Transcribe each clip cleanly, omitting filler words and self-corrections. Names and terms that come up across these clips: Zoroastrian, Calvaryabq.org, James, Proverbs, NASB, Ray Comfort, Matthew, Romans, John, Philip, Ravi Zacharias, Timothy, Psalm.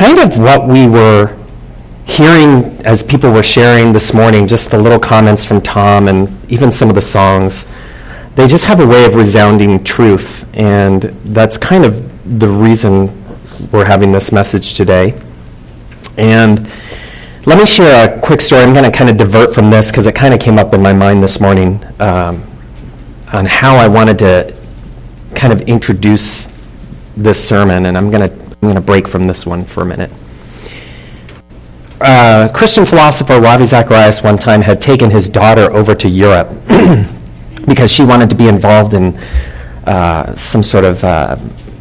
kind of what we were hearing as people were sharing this morning, just the little comments from Tom and even some of the songs. They just have a way of resounding truth, and that's kind of the reason we're having this message today. And let me share a quick story. I'm going to kind of divert from this because it kind of came up in my mind this morning on how I wanted to kind of introduce this sermon, and I'm going to break from this one for a minute. Christian philosopher Ravi Zacharias one time had taken his daughter over to Europe because she wanted to be involved in some sort of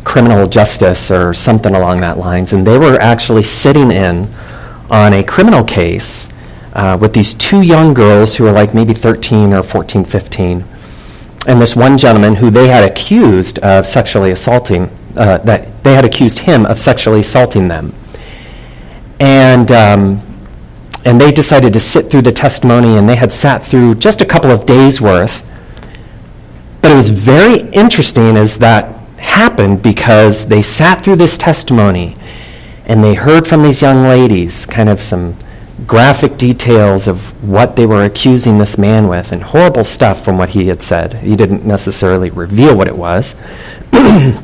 criminal justice or something along that lines, and they were actually sitting in on a criminal case with these two young girls who were like maybe 13 or 14, 15, and this one gentleman who they had accused of sexually assaulting, that they had accused him of sexually assaulting them. And they decided to sit through the testimony, and they had sat through just a couple of days' worth. But it was very interesting as that happened, because they sat through this testimony and they heard from these young ladies kind of some graphic details of what they were accusing this man with, and horrible stuff from what he had said. He didn't necessarily reveal what it was. But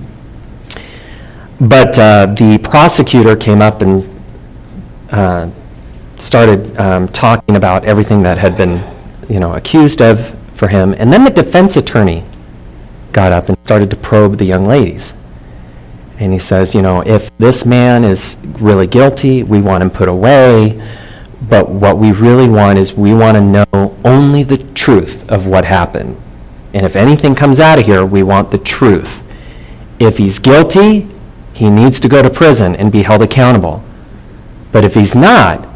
the prosecutor came up and started talking about everything that had been, accused of for him. And then the defense attorney got up and started to probe the young ladies. And he says, if this man is really guilty, we want him put away. But what we really want is we want to know only the truth of what happened. And if anything comes out of here, we want the truth. If he's guilty, he needs to go to prison and be held accountable. But if he's not,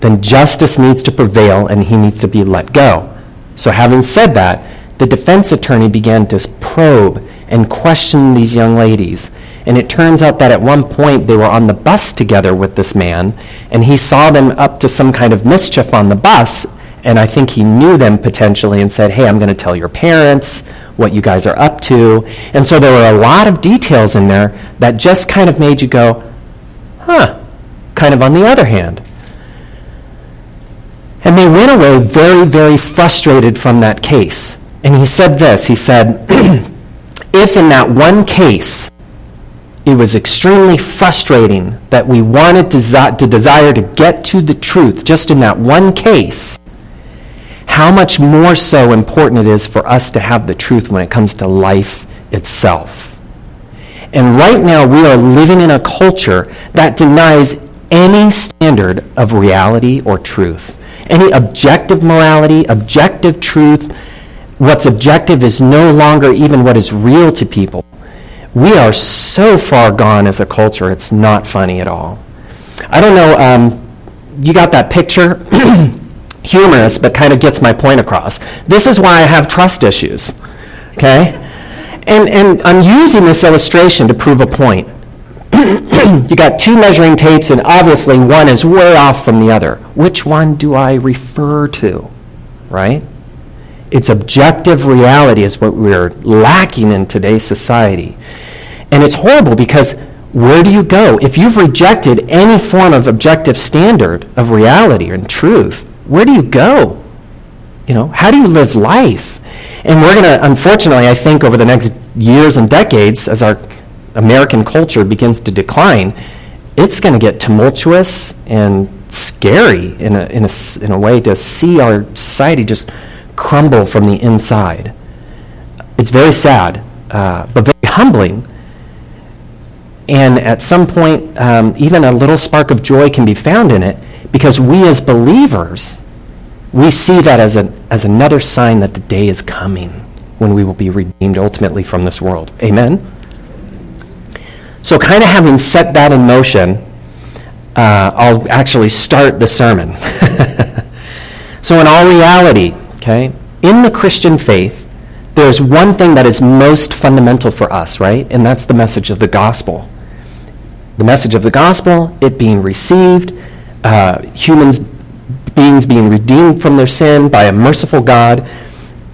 then justice needs to prevail and he needs to be let go. So having said that, the defense attorney began to probe and question these young ladies. And it turns out that at one point they were on the bus together with this man, and he saw them up to some kind of mischief on the bus, and I think he knew them potentially and said, hey, I'm going to tell your parents what you guys are up to. And so there were a lot of details in there that just kind of made you go, huh. Kind of on the other hand. And they went away very, very frustrated from that case. And he said this, he said, if in that one case it was extremely frustrating that we wanted to desire to get to the truth just in that one case, how much more so important it is for us to have the truth when it comes to life itself. And right now we are living in a culture that denies any standard of reality or truth, any objective morality, objective truth. What's objective is no longer even what is real to people. We are so far gone as a culture, it's not funny at all. I don't know, you got that picture? Humorous, but kind of gets my point across. This is why I have trust issues, okay? And I'm using this illustration to prove a point. You got two measuring tapes, and obviously one is way off from the other. Which one do I refer to, right? It's objective reality is what we're lacking in today's society. And it's horrible because where do you go? If you've rejected any form of objective standard of reality and truth, where do you go? How do you live life? And we're going to, unfortunately, I think over the next years and decades, as our American culture begins to decline, it's going to get tumultuous and scary in a way to see our society just crumble from the inside. It's very sad, but very humbling. And at some point, even a little spark of joy can be found in it, because we as believers, we see that as another sign that the day is coming when we will be redeemed ultimately from this world. Amen? So kind of having set that in motion, I'll actually start the sermon. So in all reality, okay, in the Christian faith, there's one thing that is most fundamental for us, right? And that's the message of the gospel. The message of the gospel, it being received, beings being redeemed from their sin by a merciful God.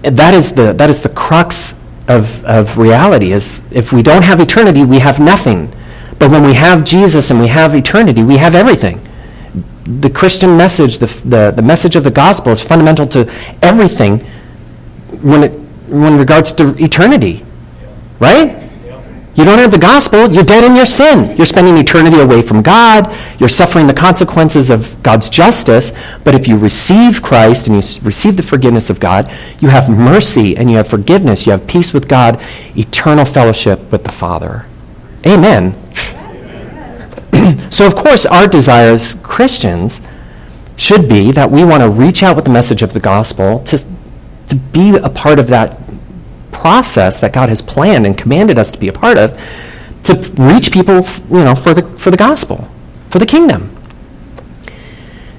That is the crux of reality. Is if we don't have eternity, we have nothing. But when we have Jesus and we have eternity, we have everything. The Christian message, the message of the gospel is fundamental to everything when regards to eternity, right? You don't have the gospel, you're dead in your sin. You're spending eternity away from God. You're suffering the consequences of God's justice. But if you receive Christ and you receive the forgiveness of God, you have mercy and you have forgiveness. You have peace with God, eternal fellowship with the Father. Amen. So, of course, our desire as Christians should be that we want to reach out with the message of the gospel to be a part of that process that God has planned and commanded us to be a part of, to reach people, for the gospel, for the kingdom.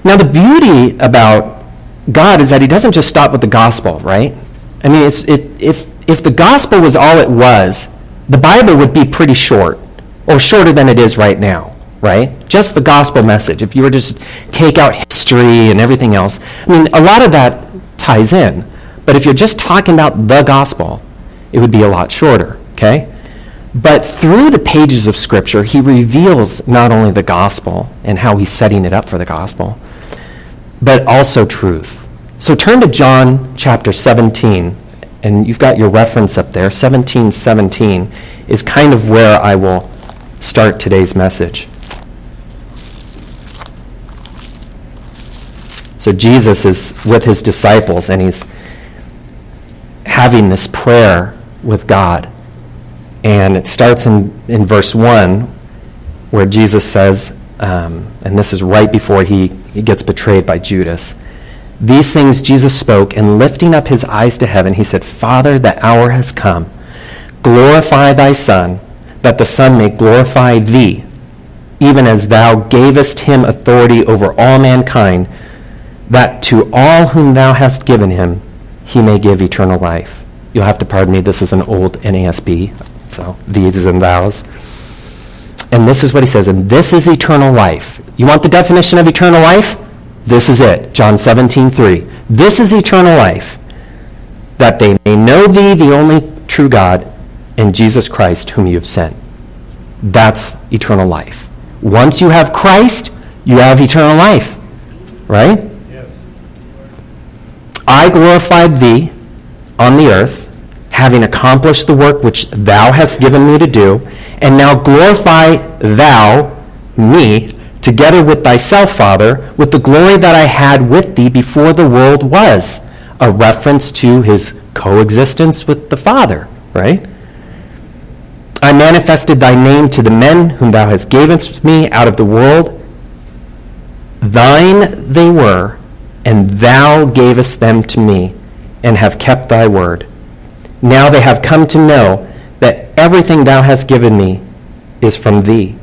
Now, the beauty about God is that He doesn't just stop with the gospel, right? I mean, if the gospel was all it was, the Bible would be pretty short, or shorter than it is right now, right? Just the gospel message. If you were to just take out history and everything else, I mean, a lot of that ties in. But if you're just talking about the gospel, it would be a lot shorter, okay? But through the pages of Scripture, He reveals not only the gospel and how He's setting it up for the gospel, but also truth. So turn to John chapter 17, and you've got your reference up there. 17:17 is kind of where I will start today's message. So Jesus is with His disciples, and He's having this prayer with God. And it starts in verse 1 where Jesus says, and this is right before he gets betrayed by Judas, "These things Jesus spoke, and lifting up His eyes to heaven, He said, 'Father, the hour has come. Glorify Thy Son, that the Son may glorify Thee, even as Thou gavest Him authority over all mankind, that to all whom Thou hast given Him, He may give eternal life.'" You'll have to pardon me, this is an old NASB, so these and thous. And this is what He says, "And this is eternal life." You want the definition of eternal life? This is it, John 17:3. "This is eternal life, that they may know Thee, the only true God, and Jesus Christ, whom You have sent." That's eternal life. Once you have Christ, you have eternal life, right? "I glorified Thee on the earth, having accomplished the work which Thou hast given Me to do, and now glorify Thou Me together with Thyself, Father, with the glory that I had with Thee before the world was." A reference to His coexistence with the Father, right? "I manifested Thy name to the men whom Thou hast given Me out of the world. Thine they were, and Thou gavest them to Me, and have kept Thy word. Now they have come to know that everything Thou hast given Me is from Thee.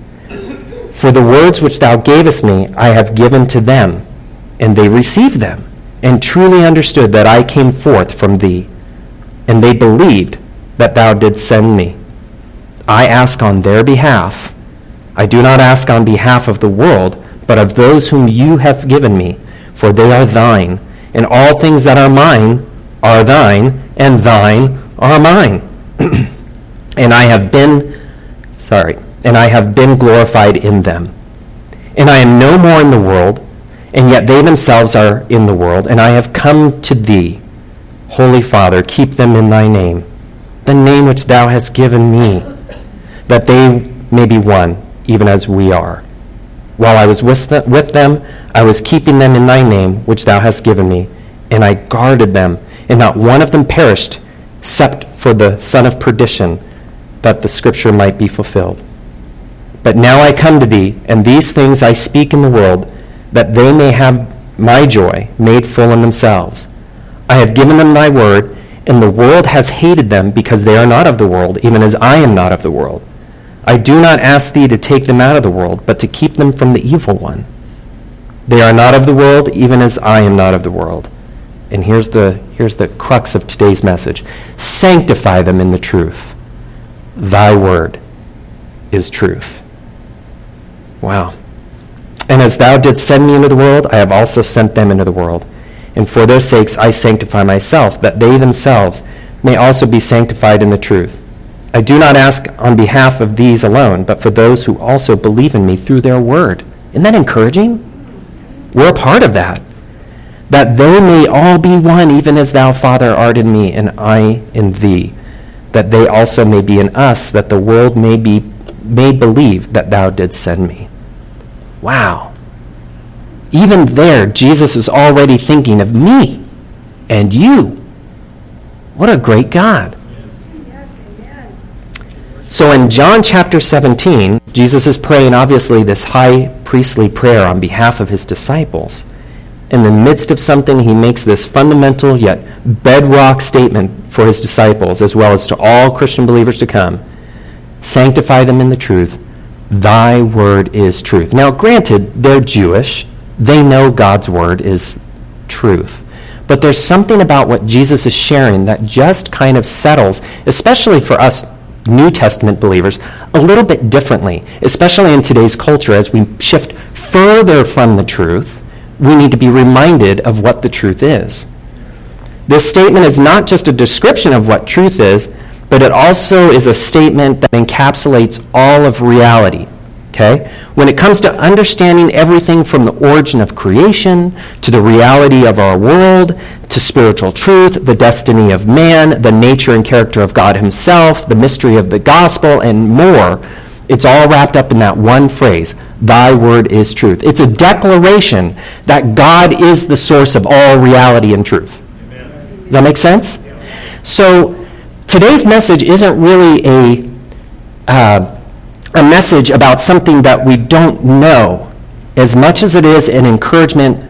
For the words which Thou gavest Me I have given to them, and they received them, and truly understood that I came forth from Thee, and they believed that Thou didst send Me. I ask on their behalf. I do not ask on behalf of the world, but of those whom You have given Me, for they are Thine, and all things that are Mine are Thine, and Thine are Mine. And I have been glorified in them. And I am no more in the world, and yet they themselves are in the world, and I have come to Thee. Holy Father, keep them in Thy name, the name which Thou hast given Me, that they may be one, even as We are. While I was with them, I was keeping them in Thy name, which Thou hast given Me, and I guarded them, and not one of them perished, except for the son of perdition, that the Scripture might be fulfilled. But now I come to Thee, and these things I speak in the world, that they may have My joy made full in themselves. I have given them Thy word, and the world has hated them, because they are not of the world, even as I am not of the world. I do not ask Thee to take them out of the world, but to keep them from the evil one. They are not of the world, even as I am not of the world." And here's the crux of today's message. "Sanctify them in the truth. Thy word is truth." Wow. "And as Thou didst send Me into the world, I have also sent them into the world. And for their sakes I sanctify Myself, that they themselves may also be sanctified in the truth. I do not ask on behalf of these alone, but for those who also believe in me through their word. Isn't that encouraging? We're a part of that. That they may all be one, even as thou, Father, art in me, and I in thee. That they also may be in us, that the world may believe that thou didst send me. Wow. Even there, Jesus is already thinking of me and you. What a great God. So in John chapter 17, Jesus is praying, obviously, this high priestly prayer on behalf of his disciples. In the midst of something, he makes this fundamental yet bedrock statement for his disciples, as well as to all Christian believers to come. Sanctify them in the truth. Thy word is truth. Now, granted, they're Jewish. They know God's word is truth. But there's something about what Jesus is sharing that just kind of settles, especially for us New Testament believers, a little bit differently, especially in today's culture. As we shift further from the truth, we need to be reminded of what the truth is. This statement is not just a description of what truth is, but it also is a statement that encapsulates all of reality. Okay? When it comes to understanding everything from the origin of creation to the reality of our world, to spiritual truth, the destiny of man, the nature and character of God himself, the mystery of the gospel, and more, it's all wrapped up in that one phrase, thy word is truth. It's a declaration that God is the source of all reality and truth. Amen. Does that make sense? So today's message isn't really a message about something that we don't know as much as it is an encouragement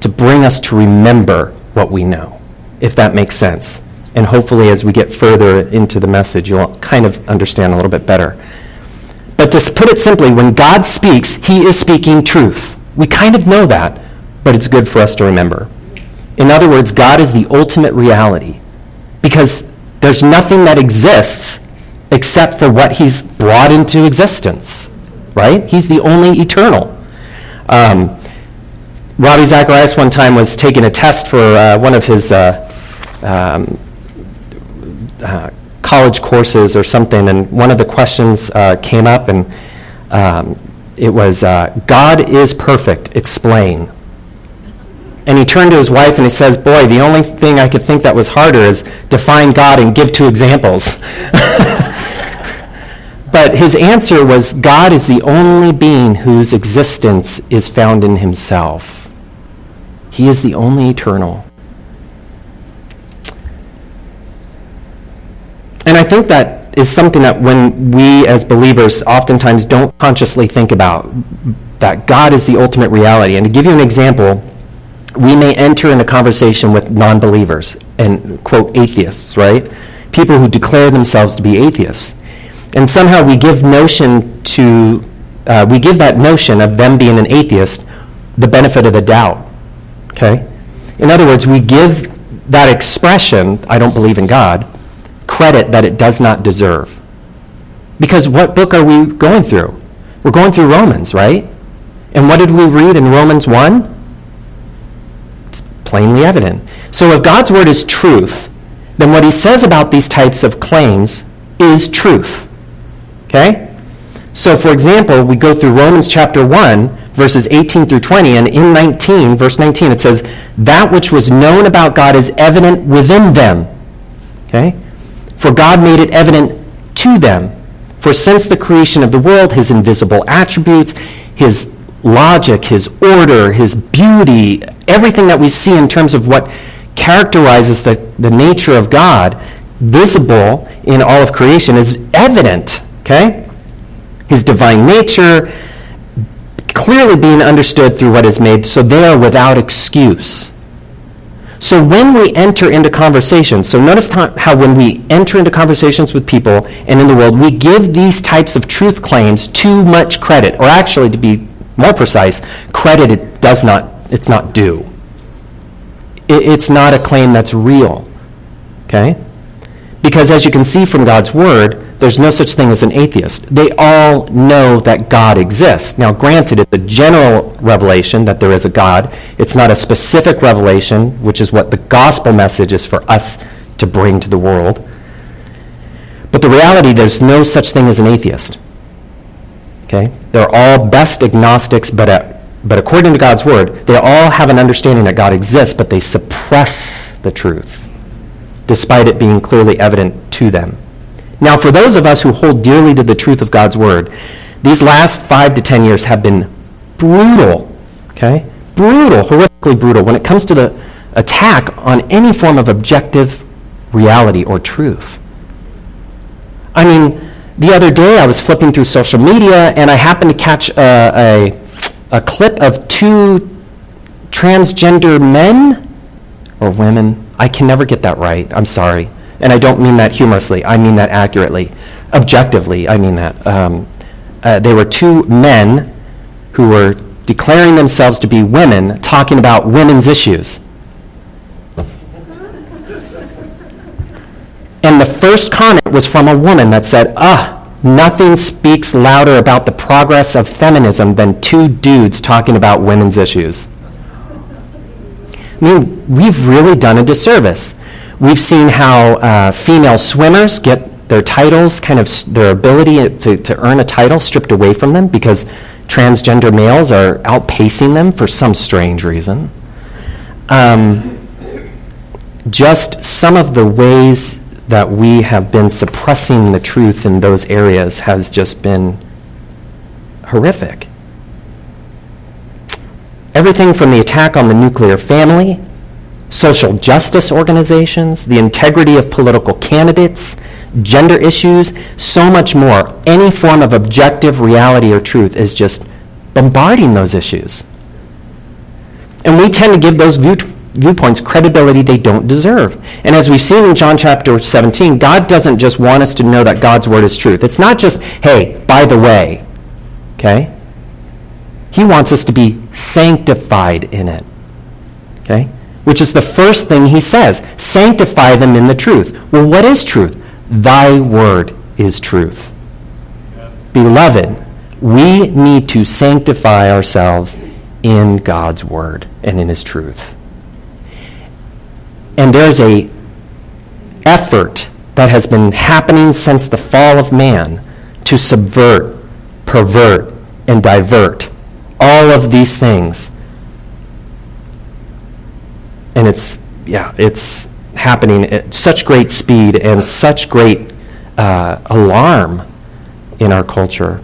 to bring us to remember what we know, if that makes sense. And hopefully as we get further into the message, you'll kind of understand a little bit better. But to put it simply, when God speaks, he is speaking truth. We kind of know that, but it's good for us to remember. In other words, God is the ultimate reality, because there's nothing that exists except for what he's brought into existence, right? He's the only eternal. Ravi Zacharias one time was taking a test for one of his college courses or something, and one of the questions came up, and it was, God is perfect, explain. And he turned to his wife and he says, boy, the only thing I could think that was harder is define God and give 2 examples. But his answer was, God is the only being whose existence is found in himself. He is the only eternal. And I think that is something that when we as believers oftentimes don't consciously think about, that God is the ultimate reality. And to give you an example, we may enter into conversation with non-believers and, quote, atheists, right? People who declare themselves to be atheists. And somehow we give that notion of them being an atheist the benefit of the doubt, okay? In other words, we give that expression, I don't believe in God, credit that it does not deserve. Because what book are we going through? We're going through Romans, right? And what did we read in Romans 1? It's plainly evident. So if God's word is truth, then what he says about these types of claims is truth. Okay? So, for example, we go through Romans chapter 1, verses 18 through 20, and in verse 19, it says, that which was known about God is evident within them. Okay? For God made it evident to them. For since the creation of the world, his invisible attributes, his logic, his order, his beauty, everything that we see in terms of what characterizes the nature of God, visible in all of creation, is evident. Okay? His divine nature clearly being understood through what is made, so they are without excuse. So when we enter into conversations, so notice how when we enter into conversations with people and in the world, we give these types of truth claims too much credit, or actually, to be more precise, credit it's not due. It's not a claim that's real. Okay? Because as you can see from God's word, there's no such thing as an atheist. They all know that God exists. Now, granted, it's a general revelation that there is a God. It's not a specific revelation, which is what the gospel message is for us to bring to the world. But the reality, there's no such thing as an atheist. Okay? They're all best agnostics, but according to God's word, they all have an understanding that God exists, but they suppress the truth, despite it being clearly evident to them. Now, for those of us who hold dearly to the truth of God's word, these last 5 to 10 years have been brutal, okay? Brutal, horrifically brutal, when it comes to the attack on any form of objective reality or truth. I mean, the other day I was flipping through social media and I happened to catch a clip of two transgender men or women. I can never get that right. I'm sorry. And I don't mean that humorously. I mean that accurately. Objectively, I mean that. They were two men who were declaring themselves to be women, talking about women's issues. And the first comment was from a woman that said, nothing speaks louder about the progress of feminism than two dudes talking about women's issues. I mean, we've really done a disservice. We've seen how female swimmers get their titles, kind of their ability to earn a title stripped away from them because transgender males are outpacing them for some strange reason. Just some of the ways that we have been suppressing the truth in those areas has just been horrific. Everything from the attack on the nuclear family, social justice organizations, the integrity of political candidates, gender issues, so much more. Any form of objective reality or truth is just bombarding those issues. And we tend to give those viewpoints credibility they don't deserve. And as we've seen in John chapter 17, God doesn't just want us to know that God's word is truth. It's not just, hey, by the way, okay? He wants us to be sanctified in it, okay? Which is the first thing he says, sanctify them in the truth. Well, what is truth? Thy word is truth. Yeah. Beloved, we need to sanctify ourselves in God's word and in his truth. And there's an effort that has been happening since the fall of man to subvert, pervert, and divert all of these things. And it's happening at such great speed and such great alarm in our culture.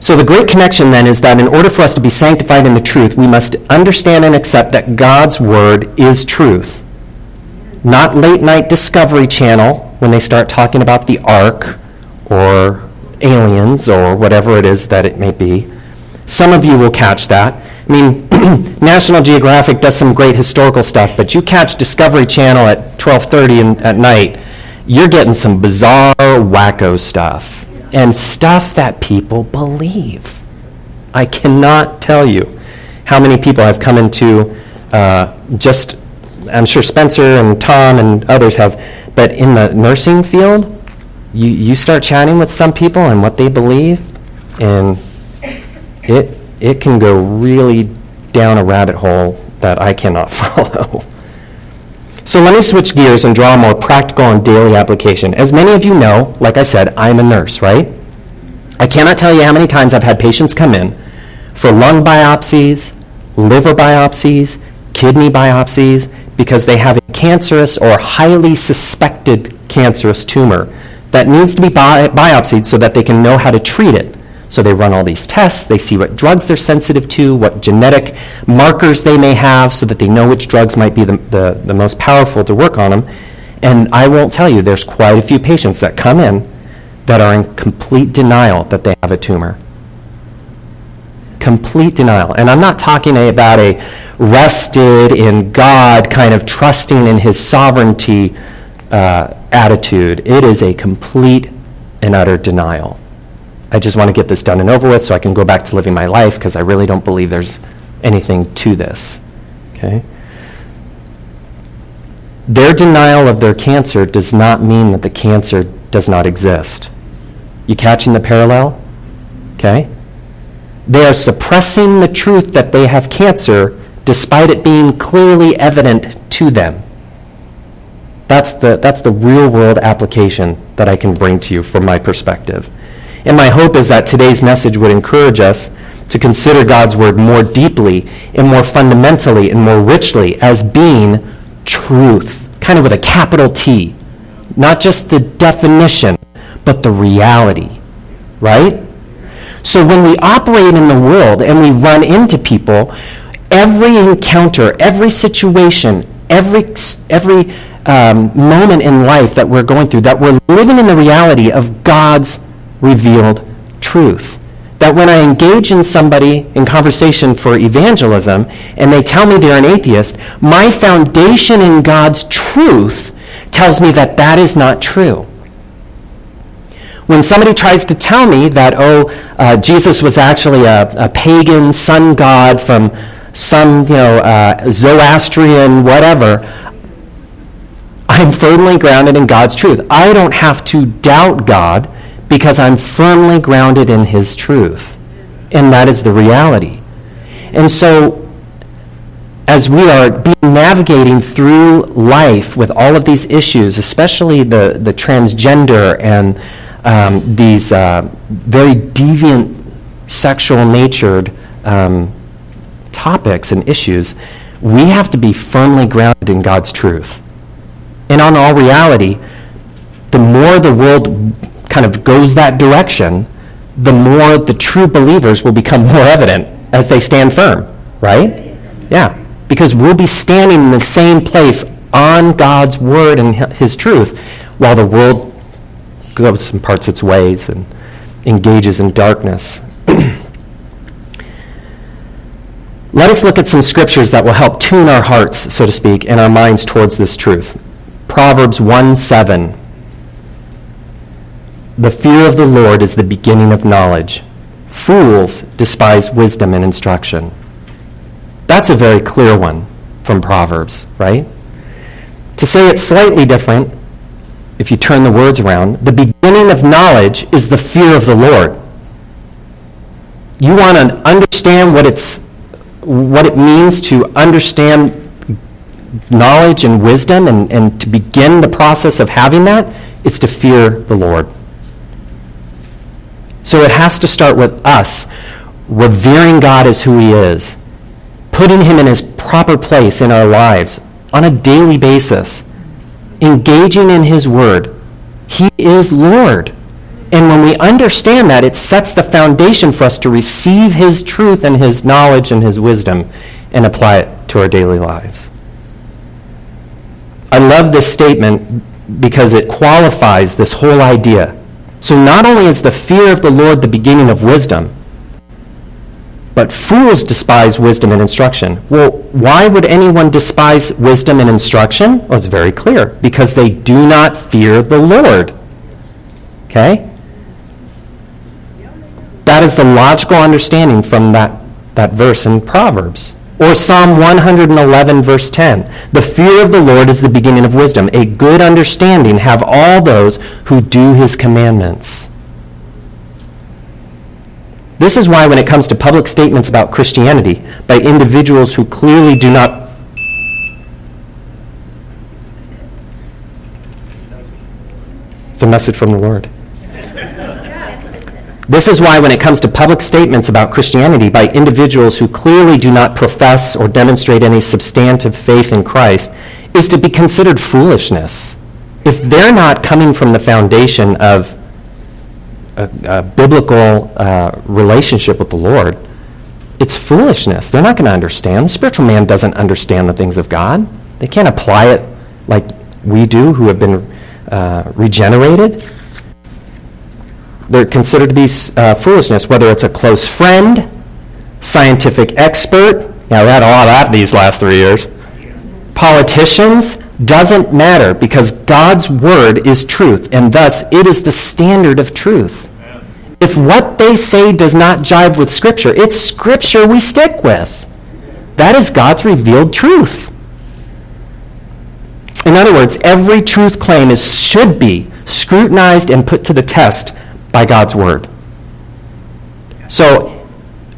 So the great connection then is that in order for us to be sanctified in the truth, we must understand and accept that God's word is truth. Not late night Discovery Channel when they start talking about the ark or aliens or whatever it is that it may be. Some of you will catch that. I mean, National Geographic does some great historical stuff, but you catch Discovery Channel at 12:30 at night, you're getting some bizarre wacko stuff. And stuff that people believe. I cannot tell you how many people I've come into I'm sure Spencer and Tom and others have, but in the nursing field, you start chatting with some people and what they believe, and it can go really down a rabbit hole that I cannot follow. So let me switch gears and draw a more practical and daily application. As many of you know, like I said, I'm a nurse, right? I cannot tell you how many times I've had patients come in for lung biopsies, liver biopsies, kidney biopsies, because they have a cancerous or highly suspected cancerous tumor that needs to be biopsied so that they can know how to treat it. So they run all these tests, they see what drugs they're sensitive to, what genetic markers they may have so that they know which drugs might be the most powerful to work on them. And I won't tell you, there's quite a few patients that come in that are in complete denial that they have a tumor. Complete denial. And I'm not talking about a rested in God, kind of trusting in his sovereignty attitude. It is a complete and utter denial. I just want to get this done and over with so I can go back to living my life because I really don't believe there's anything to this. Okay? Their denial of their cancer does not mean that the cancer does not exist. You catching the parallel? Okay? They are suppressing the truth that they have cancer despite it being clearly evident to them. That's the real world application that I can bring to you from my perspective. And my hope is that today's message would encourage us to consider God's word more deeply and more fundamentally and more richly as being truth, kind of with a capital T. Not just the definition, but the reality, right? So when we operate in the world and we run into people, every encounter, every situation, every moment in life that we're going through, that we're living in the reality of God's revealed truth. That when I engage in somebody in conversation for evangelism and they tell me they're an atheist, my foundation in God's truth tells me that that is not true. When somebody tries to tell me that, Jesus was actually a pagan sun god from some, Zoroastrian whatever, I'm firmly grounded in God's truth. I don't have to doubt God because I'm firmly grounded in his truth. And that is the reality. And so as we are navigating through life with all of these issues, especially the transgender and these very deviant sexual-natured topics and issues, we have to be firmly grounded in God's truth. And on all reality, the more the world kind of goes that direction, the more the true believers will become more evident as they stand firm, right? Yeah, because we'll be standing in the same place on God's word and his truth while the world goes and parts its ways and engages in darkness. Let us look at some scriptures that will help tune our hearts, so to speak, and our minds towards this truth. Proverbs 1:7. The fear of the Lord is the beginning of knowledge. Fools despise wisdom and instruction. That's a very clear one from Proverbs, right? To say it slightly different, if you turn the words around, the beginning of knowledge is the fear of the Lord. You want to understand what it means to understand knowledge and wisdom and to begin the process of having that, it's to fear the Lord. So it has to start with us revering God as who he is, putting him in his proper place in our lives on a daily basis, engaging in his word. He is Lord. And when we understand that, it sets the foundation for us to receive his truth and his knowledge and his wisdom and apply it to our daily lives. I love this statement because it qualifies this whole idea. So not only is the fear of the Lord the beginning of wisdom, but fools despise wisdom and instruction. Well, why would anyone despise wisdom and instruction? Well, it's very clear. Because they do not fear the Lord. Okay? That is the logical understanding from that verse in Proverbs. Or Psalm 111, verse 10. The fear of the Lord is the beginning of wisdom. A good understanding have all those who do his commandments. This is why when it comes to public statements about Christianity by individuals who clearly do not... It's a message from the Lord. This is why when it comes to public statements about Christianity by individuals who clearly do not profess or demonstrate any substantive faith in Christ is to be considered foolishness. If they're not coming from the foundation of a biblical relationship with the Lord, it's foolishness. They're not going to understand. The spiritual man doesn't understand the things of God. They can't apply it like we do who have been regenerated. They're considered to be foolishness, whether it's a close friend, scientific expert. Now, we had a lot of that these last 3 years. Politicians. Doesn't matter because God's word is truth, and thus it is the standard of truth. Amen. If what they say does not jive with Scripture, it's Scripture we stick with. That is God's revealed truth. In other words, every truth claim should be scrutinized and put to the test by God's word. So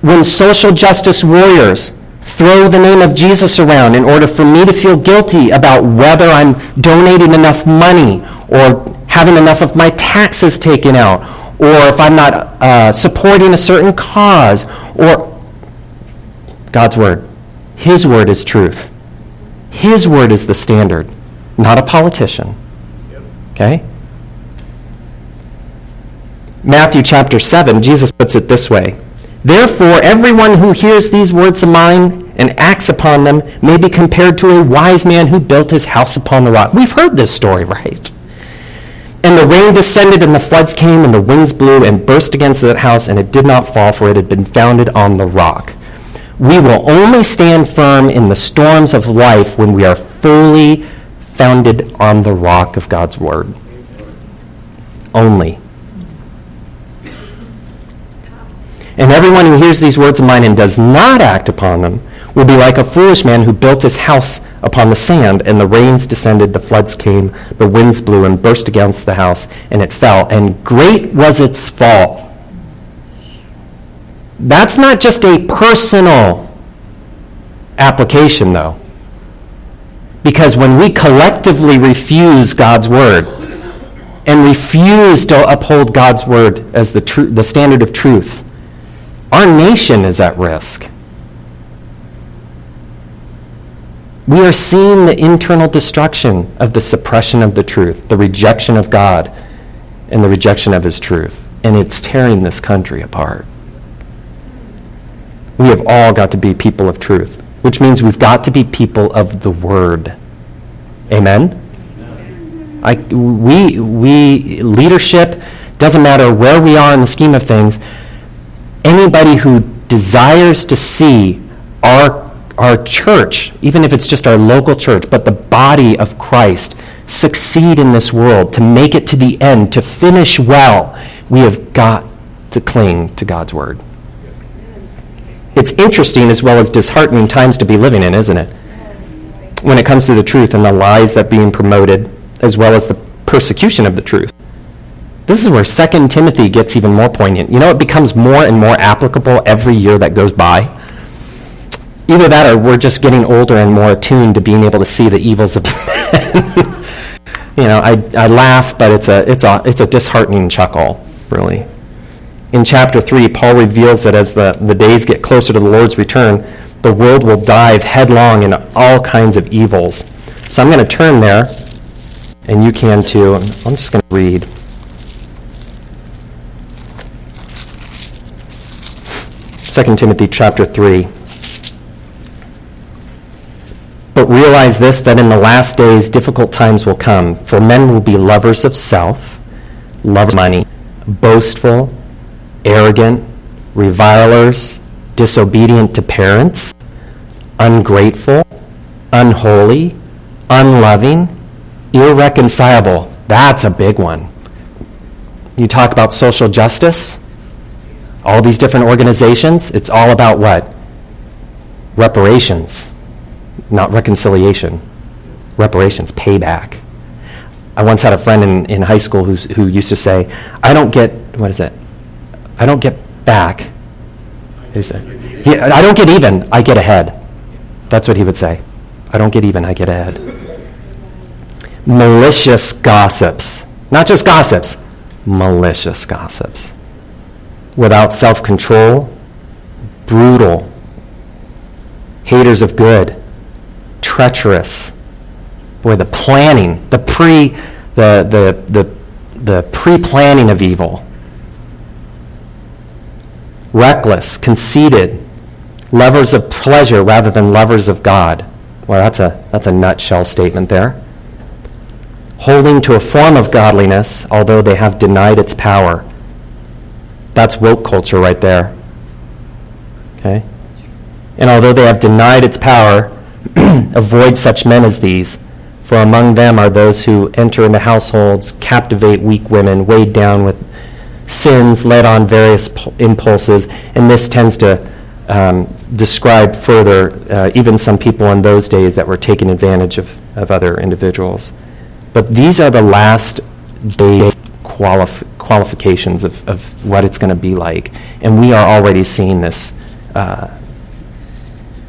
when social justice warriors throw the name of Jesus around in order for me to feel guilty about whether I'm donating enough money or having enough of my taxes taken out, or if I'm not supporting a certain cause, or God's word. His word is truth. His word is the standard, not a politician. Okay? Matthew chapter 7, Jesus puts it this way. Therefore, everyone who hears these words of mine and acts upon them may be compared to a wise man who built his house upon the rock. We've heard this story, right? And the rain descended, and the floods came, and the winds blew and burst against that house, and it did not fall, for it had been founded on the rock. We will only stand firm in the storms of life when we are fully founded on the rock of God's word. Only. And everyone who hears these words of mine and does not act upon them will be like a foolish man who built his house upon the sand, and the rains descended, the floods came, the winds blew and burst against the house, and it fell, and great was its fall. That's not just a personal application, though, because when we collectively refuse God's word and refuse to uphold God's word as the standard of truth, our nation is at risk. We are seeing the internal destruction of the suppression of the truth, the rejection of God, and the rejection of his truth. And it's tearing this country apart. We have all got to be people of truth, which means we've got to be people of the word. Amen? We leadership, doesn't matter where we are in the scheme of things, anybody who desires to see our church, even if it's just our local church, but the body of Christ, succeed in this world, to make it to the end, to finish well, we have got to cling to God's word. It's interesting as well as disheartening times to be living in, isn't it? When it comes to the truth and the lies that are being promoted, as well as the persecution of the truth. This is where 2 Timothy gets even more poignant. You know, it becomes more and more applicable every year that goes by. Either that or we're just getting older and more attuned to being able to see the evils of men. You know, I laugh, but it's a disheartening chuckle, really. In chapter 3, Paul reveals that as the days get closer to the Lord's return, the world will dive headlong into all kinds of evils. So I'm going to turn there, and you can too. I'm just going to read. Second Timothy chapter 3. But realize this, that in the last days difficult times will come. For men will be lovers of self, lovers of money, boastful, arrogant, revilers, disobedient to parents, ungrateful, unholy, unloving, irreconcilable. That's a big one. You talk about social justice, all these different organizations, it's all about what? Reparations, not reconciliation. Reparations, payback. I once had a friend in high school who used to say, I don't get back. He said, I don't get even, I get ahead. That's what he would say. I don't get even, I get ahead. Malicious gossips. Not just gossips, malicious gossips. Without self-control, brutal, haters of good, treacherous. Boy, the planning, the pre-planning of evil. Reckless, conceited, lovers of pleasure rather than lovers of God. Well, that's a nutshell statement there. Holding to a form of godliness, although they have denied its power. That's woke culture right there. Okay? And although they have denied its power, avoid such men as these, for among them are those who enter into households, captivate weak women, weighed down with sins, led on various impulses, and this tends to describe further even some people in those days that were taking advantage of other individuals. But these are the last days qualifications of what it's going to be like. And we are already seeing this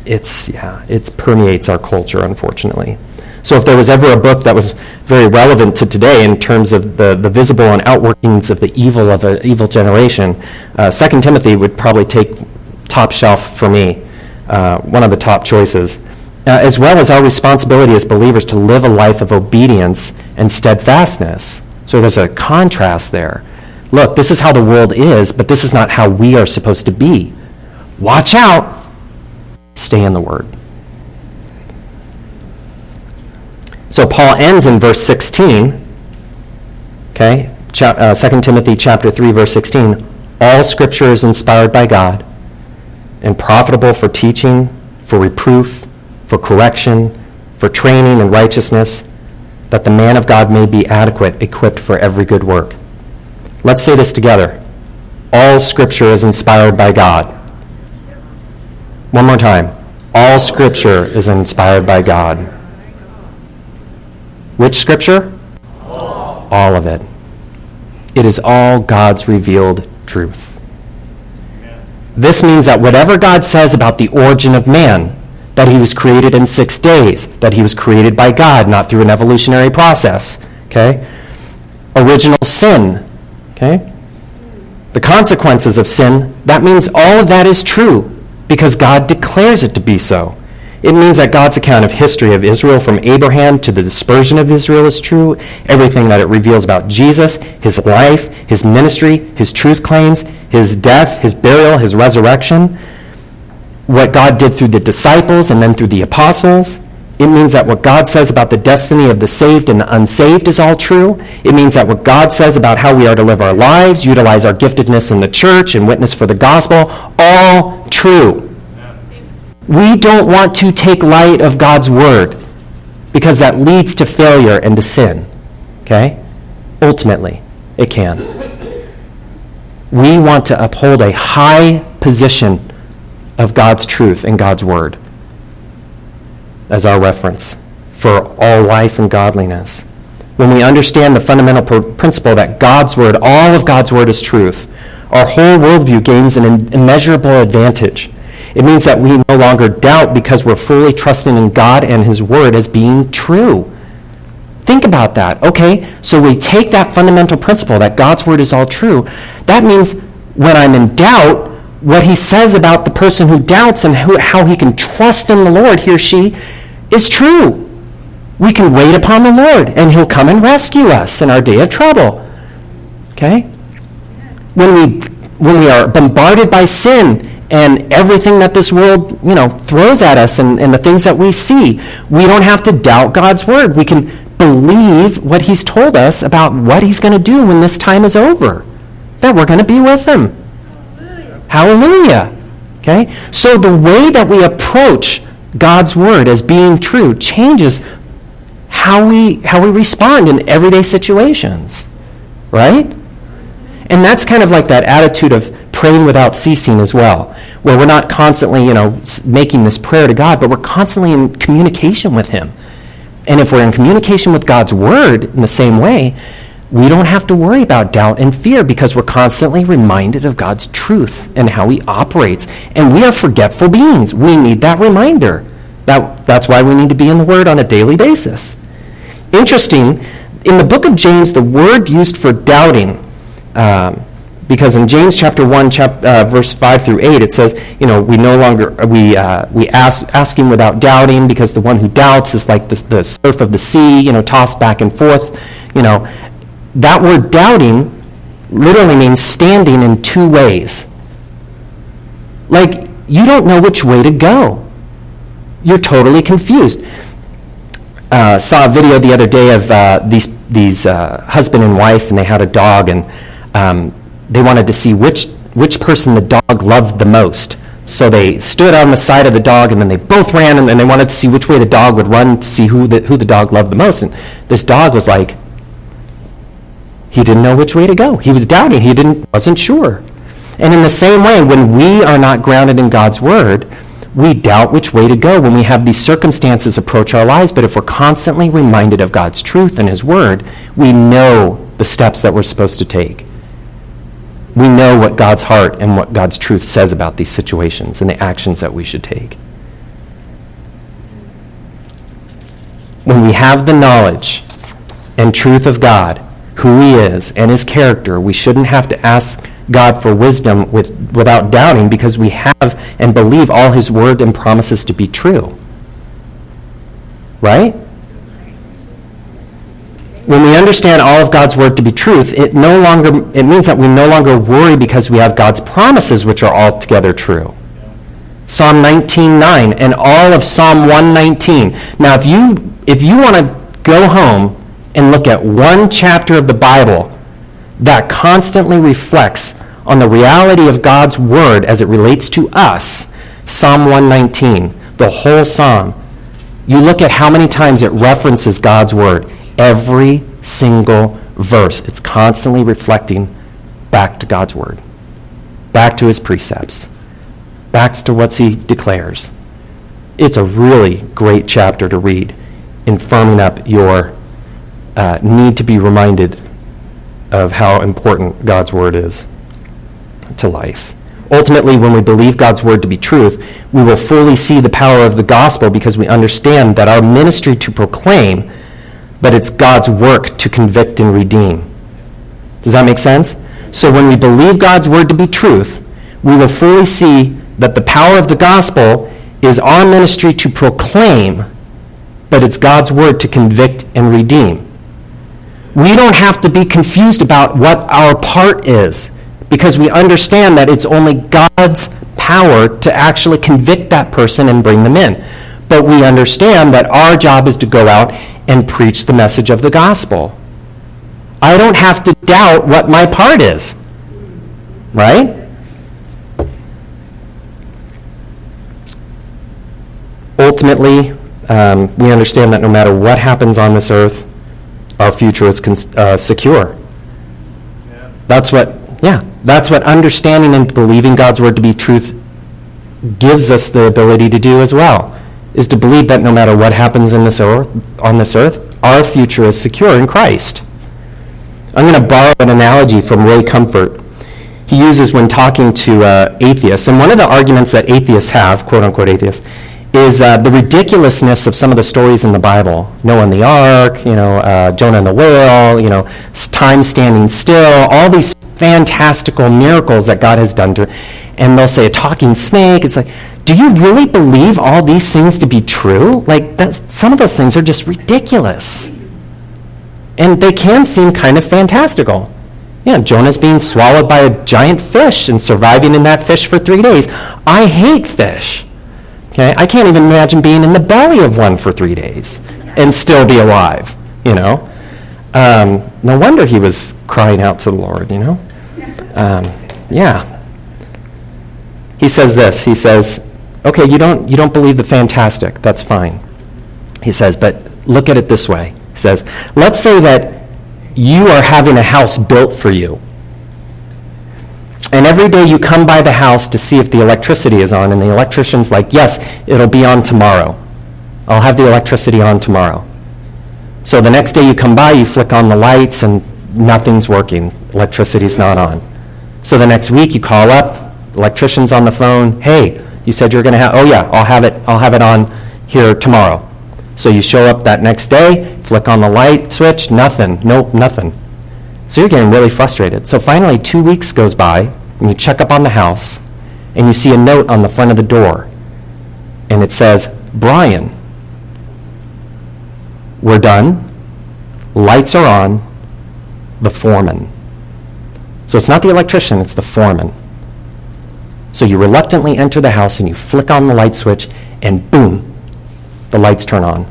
it permeates our culture, unfortunately. So if there was ever a book that was very relevant to today in terms of the visible and outworkings of the evil of an evil generation, 2 Timothy would probably take top shelf for me, one of the top choices, as well as our responsibility as believers to live a life of obedience and steadfastness. So there's a contrast there. Look, this is how the world is, but this is not how we are supposed to be. Watch out. Stay in the Word. So Paul ends in verse 16, okay? 2 Timothy chapter 3, verse 16. All Scripture is inspired by God and profitable for teaching, for reproof, for correction, for training in righteousness, that the man of God may be adequate, equipped for every good work. Let's say this together. All Scripture is inspired by God. One more time. All Scripture is inspired by God. Which Scripture? All of it. It is all God's revealed truth. Amen. This means that whatever God says about the origin of man, that he was created in 6 days, that he was created by God, not through an evolutionary process, okay? Original sin, okay? The consequences of sin, that means all of that is true because God declares it to be so. It means that God's account of history of Israel from Abraham to the dispersion of Israel is true. Everything that it reveals about Jesus, his life, his ministry, his truth claims, his death, his burial, his resurrection, what God did through the disciples and then through the apostles. It means that what God says about the destiny of the saved and the unsaved is all true. It means that what God says about how we are to live our lives, utilize our giftedness in the church, and witness for the gospel, all true. We don't want to take light of God's word because that leads to failure and to sin, okay? Ultimately, it can. We want to uphold a high position of God's truth and God's word as our reference for all life and godliness. When we understand the fundamental principle that God's word, all of God's word is truth, our whole worldview gains an immeasurable advantage. It means that we no longer doubt because we're fully trusting in God and his word as being true. Think about that. Okay, so we take that fundamental principle that God's word is all true. That means when I'm in doubt, what he says about the person who doubts and how he can trust in the Lord, he or she, is true. We can wait upon the Lord and he'll come and rescue us in our day of trouble. Okay? When we are bombarded by sin, and everything that this world, throws at us and the things that we see, we don't have to doubt God's word. We can believe what he's told us about what he's going to do when this time is over, that we're going to be with him. Hallelujah. Okay? So the way that we approach God's word as being true changes how we respond in everyday situations, right? And that's kind of like that attitude of praying without ceasing as well, where we're not constantly, making this prayer to God, but we're constantly in communication with him. And if we're in communication with God's word in the same way, we don't have to worry about doubt and fear because we're constantly reminded of God's truth and how he operates. And we are forgetful beings. We need that reminder. That's why we need to be in the word on a daily basis. Interesting, in the book of James, the word used for doubting, because in James chapter 1, verse 5 through 8, it says, we ask him without doubting, because the one who doubts is like the surf of the sea, tossed back and forth. That word doubting literally means standing in two ways. Like, you don't know which way to go. You're totally confused. Saw a video the other day of these husband and wife, and they had a dog, and they wanted to see which person the dog loved the most. So they stood on the side of the dog, and then they both ran, and they wanted to see which way the dog would run to see who the dog loved the most. And this dog was like, he didn't know which way to go. He was doubting. He wasn't sure. And in the same way, when we are not grounded in God's word, we doubt which way to go when we have these circumstances approach our lives. But if we're constantly reminded of God's truth and his word, we know the steps that we're supposed to take. We know what God's heart and what God's truth says about these situations and the actions that we should take. when we have the knowledge and truth of God, who he is, and his character, we shouldn't have to ask God for wisdom without doubting, because we have and believe all his word and promises to be true. Right? When we understand all of God's word to be truth, it means that we no longer worry because we have God's promises, which are altogether true. Psalm 19:9 and all of Psalm 119. Now, if you want to go home and look at one chapter of the Bible that constantly reflects on the reality of God's word as it relates to us, Psalm 119, the whole psalm, you look at how many times it references God's word. Every single verse. It's constantly reflecting back to God's word, back to his precepts, back to what he declares. It's a really great chapter to read in firming up your need to be reminded of how important God's word is to life. Ultimately, when we believe God's word to be truth, we will fully see the power of the gospel, because we understand that our ministry to proclaim, but it's God's work to convict and redeem. Does that make sense? So when we believe God's word to be truth, we will fully see that the power of the gospel is our ministry to proclaim, but it's God's word to convict and redeem. We don't have to be confused about what our part is, because we understand that it's only God's power to actually convict that person and bring them in. But we understand that our job is to go out and preach the message of the gospel. I don't have to doubt what my part is, right? Ultimately, we understand that no matter what happens on this earth, our future is secure. Yeah. That's what understanding and believing God's word to be truth gives us the ability to do as well, is to believe that no matter what happens on this earth, our future is secure in Christ. I'm going to borrow an analogy from Ray Comfort. He uses when talking to atheists, and one of the arguments that atheists have, quote-unquote atheists, is the ridiculousness of some of the stories in the Bible. Noah and the Ark, Jonah and the whale, time standing still, all these fantastical miracles that God has done to, and they'll say a talking snake. It's like, do you really believe all these things to be true? Like, some of those things are just ridiculous. And they can seem kind of fantastical. Jonah's being swallowed by a giant fish and surviving in that fish for 3 days. I hate fish. Okay? I can't even imagine being in the belly of one for 3 days and still be alive, No wonder he was crying out to the Lord, He says this. He says, okay, you don't believe the fantastic. That's fine. He says, but look at it this way. He says, let's say that you are having a house built for you. And every day you come by the house to see if the electricity is on. And the electrician's like, yes, it'll be on tomorrow. I'll have the electricity on tomorrow. So the next day you come by, you flick on the lights, and nothing's working. Electricity's not on. So the next week you call up. Electrician's on the phone. Hey, you said you're going to have, I'll have it on here tomorrow. So you show up that next day, flick on the light switch, nothing. So you're getting really frustrated. So finally 2 weeks goes by, and you check up on the house, and you see a note on the front of the door, and it says, Brian, we're done, lights are on, the foreman. So it's not the electrician, it's the foreman. So you reluctantly enter the house, and you flick on the light switch, and boom, the lights turn on.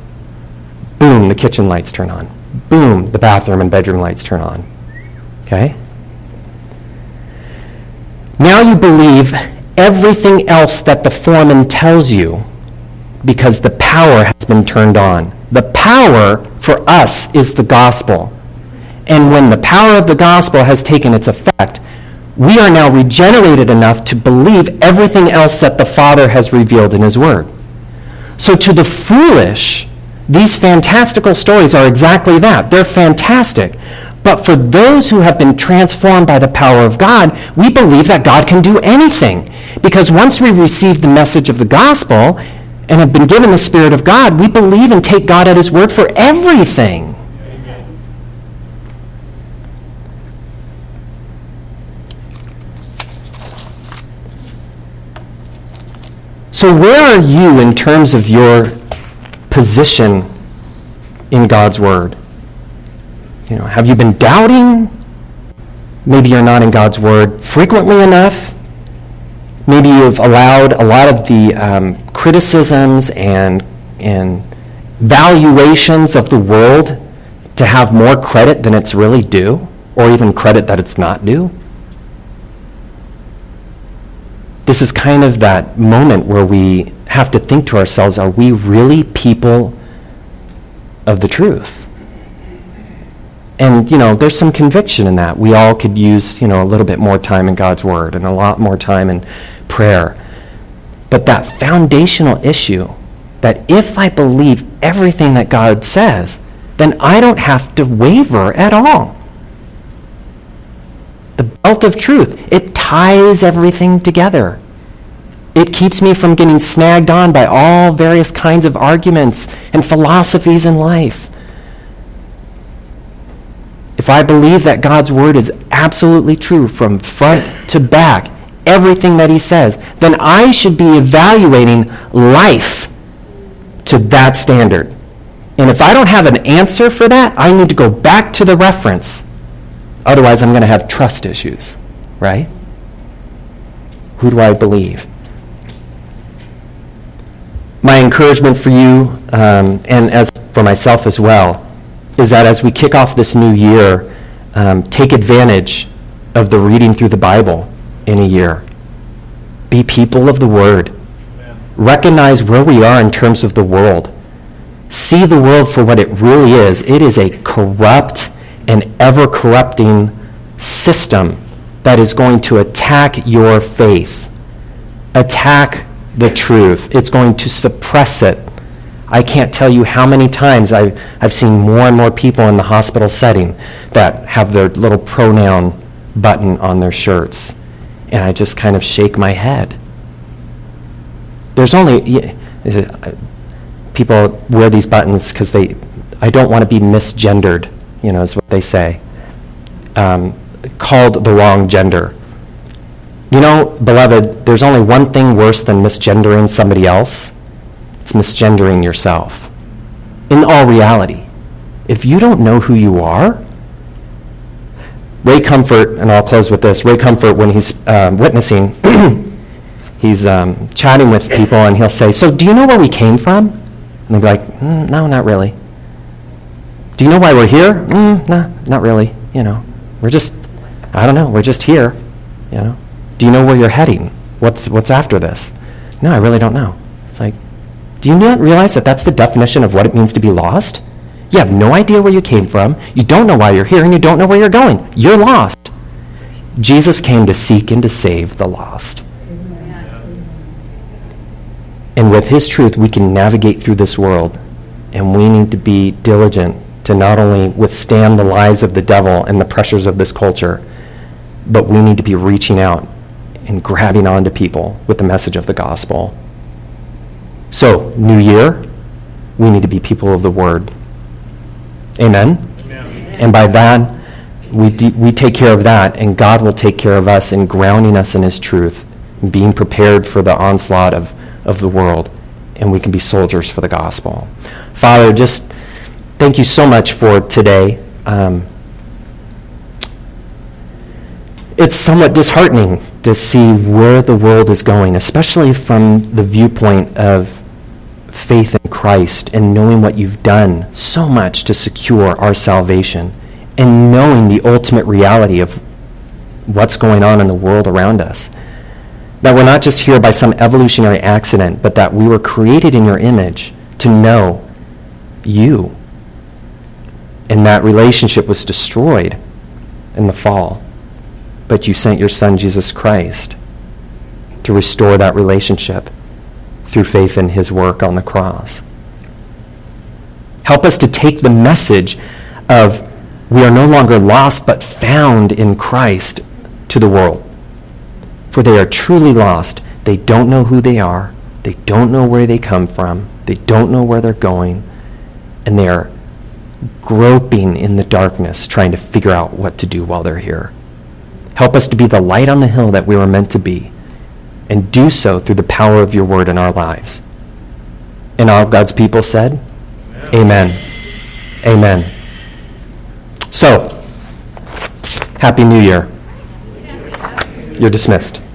Boom, the kitchen lights turn on. Boom, the bathroom and bedroom lights turn on. Okay? Now you believe everything else that the foreman tells you, because the power has been turned on. The power for us is the gospel. And when the power of the gospel has taken its effect, we are now regenerated enough to believe everything else that the Father has revealed in his word. So to the foolish, these fantastical stories are exactly that. They're fantastic. But for those who have been transformed by the power of God, we believe that God can do anything. Because once we receive the message of the gospel and have been given the Spirit of God, we believe and take God at His word for everything. Amen. So where are you in terms of your position in God's word? You know, have you been doubting? Maybe you're not in God's word frequently enough. Maybe you've allowed a lot of the criticisms and valuations of the world to have more credit than it's really due, or even credit that it's not due. This is kind of that moment where we have to think to ourselves, are we really people of the truth? And, you know, there's some conviction in that. We all could use, you know, a little bit more time in God's word and a lot more time in prayer. But that foundational issue, that if I believe everything that God says, then I don't have to waver at all. The belt of truth, it ties everything together. It keeps me from getting snagged on by all various kinds of arguments and philosophies in life. If I believe that God's word is absolutely true from front to back, everything that He says, then I should be evaluating life to that standard. And if I don't have an answer for that, I need to go back to the reference. Otherwise, I'm going to have trust issues, right? Who do I believe? My encouragement for you, and as for myself as well, is that as we kick off this new year, take advantage of the reading through the Bible in a year. Be people of the Word. Amen. Recognize where we are in terms of the world. See the world for what it really is. It is a corrupt and ever-corrupting system that is going to attack your faith, attack the truth. It's going to suppress it. I can't tell you how many times I've seen more and more people in the hospital setting that have their little pronoun button on their shirts. And I just kind of shake my head. There's only... people wear these buttons because I don't want to be misgendered, you know, is what they say. Called the wrong gender. You know, beloved, there's only one thing worse than misgendering somebody else. It's misgendering yourself. In all reality, if you don't know who you are, Ray Comfort, and I'll close with this, Ray Comfort, when he's witnessing, he's chatting with people, and he'll say, so do you know where we came from? And they'll be like, no, not really. Do you know why we're here? No, not really. You know, we're just, I don't know, we're just here. You know, do you know where you're heading? What's after this? No, I really don't know. It's like, do you not realize that that's the definition of what it means to be lost? You have no idea where you came from. You don't know why you're here, and you don't know where you're going. You're lost. Jesus came to seek and to save the lost. Amen. And with His truth, we can navigate through this world, and we need to be diligent to not only withstand the lies of the devil and the pressures of this culture, but we need to be reaching out and grabbing onto people with the message of the gospel. So, new year, we need to be people of the Word. Amen? Amen. And by that, we take care of that, and God will take care of us in grounding us in His truth, and being prepared for the onslaught of the world, and we can be soldiers for the gospel. Father, just thank You so much for today. It's somewhat disheartening to see where the world is going, especially from the viewpoint of faith in Christ and knowing what You've done so much to secure our salvation and knowing the ultimate reality of what's going on in the world around us. That we're not just here by some evolutionary accident, but that we were created in Your image to know You. And that relationship was destroyed in the fall. But You sent Your Son, Jesus Christ, to restore that relationship through faith in His work on the cross. Help us to take the message of we are no longer lost but found in Christ to the world. For they are truly lost. They don't know who they are. They don't know where they come from. They don't know where they're going. And they are groping in the darkness, trying to figure out what to do while they're here. Help us to be the light on the hill that we were meant to be, and do so through the power of your word in our lives. And all God's people said, Amen. Amen. Amen. So, Happy New Year. You're dismissed.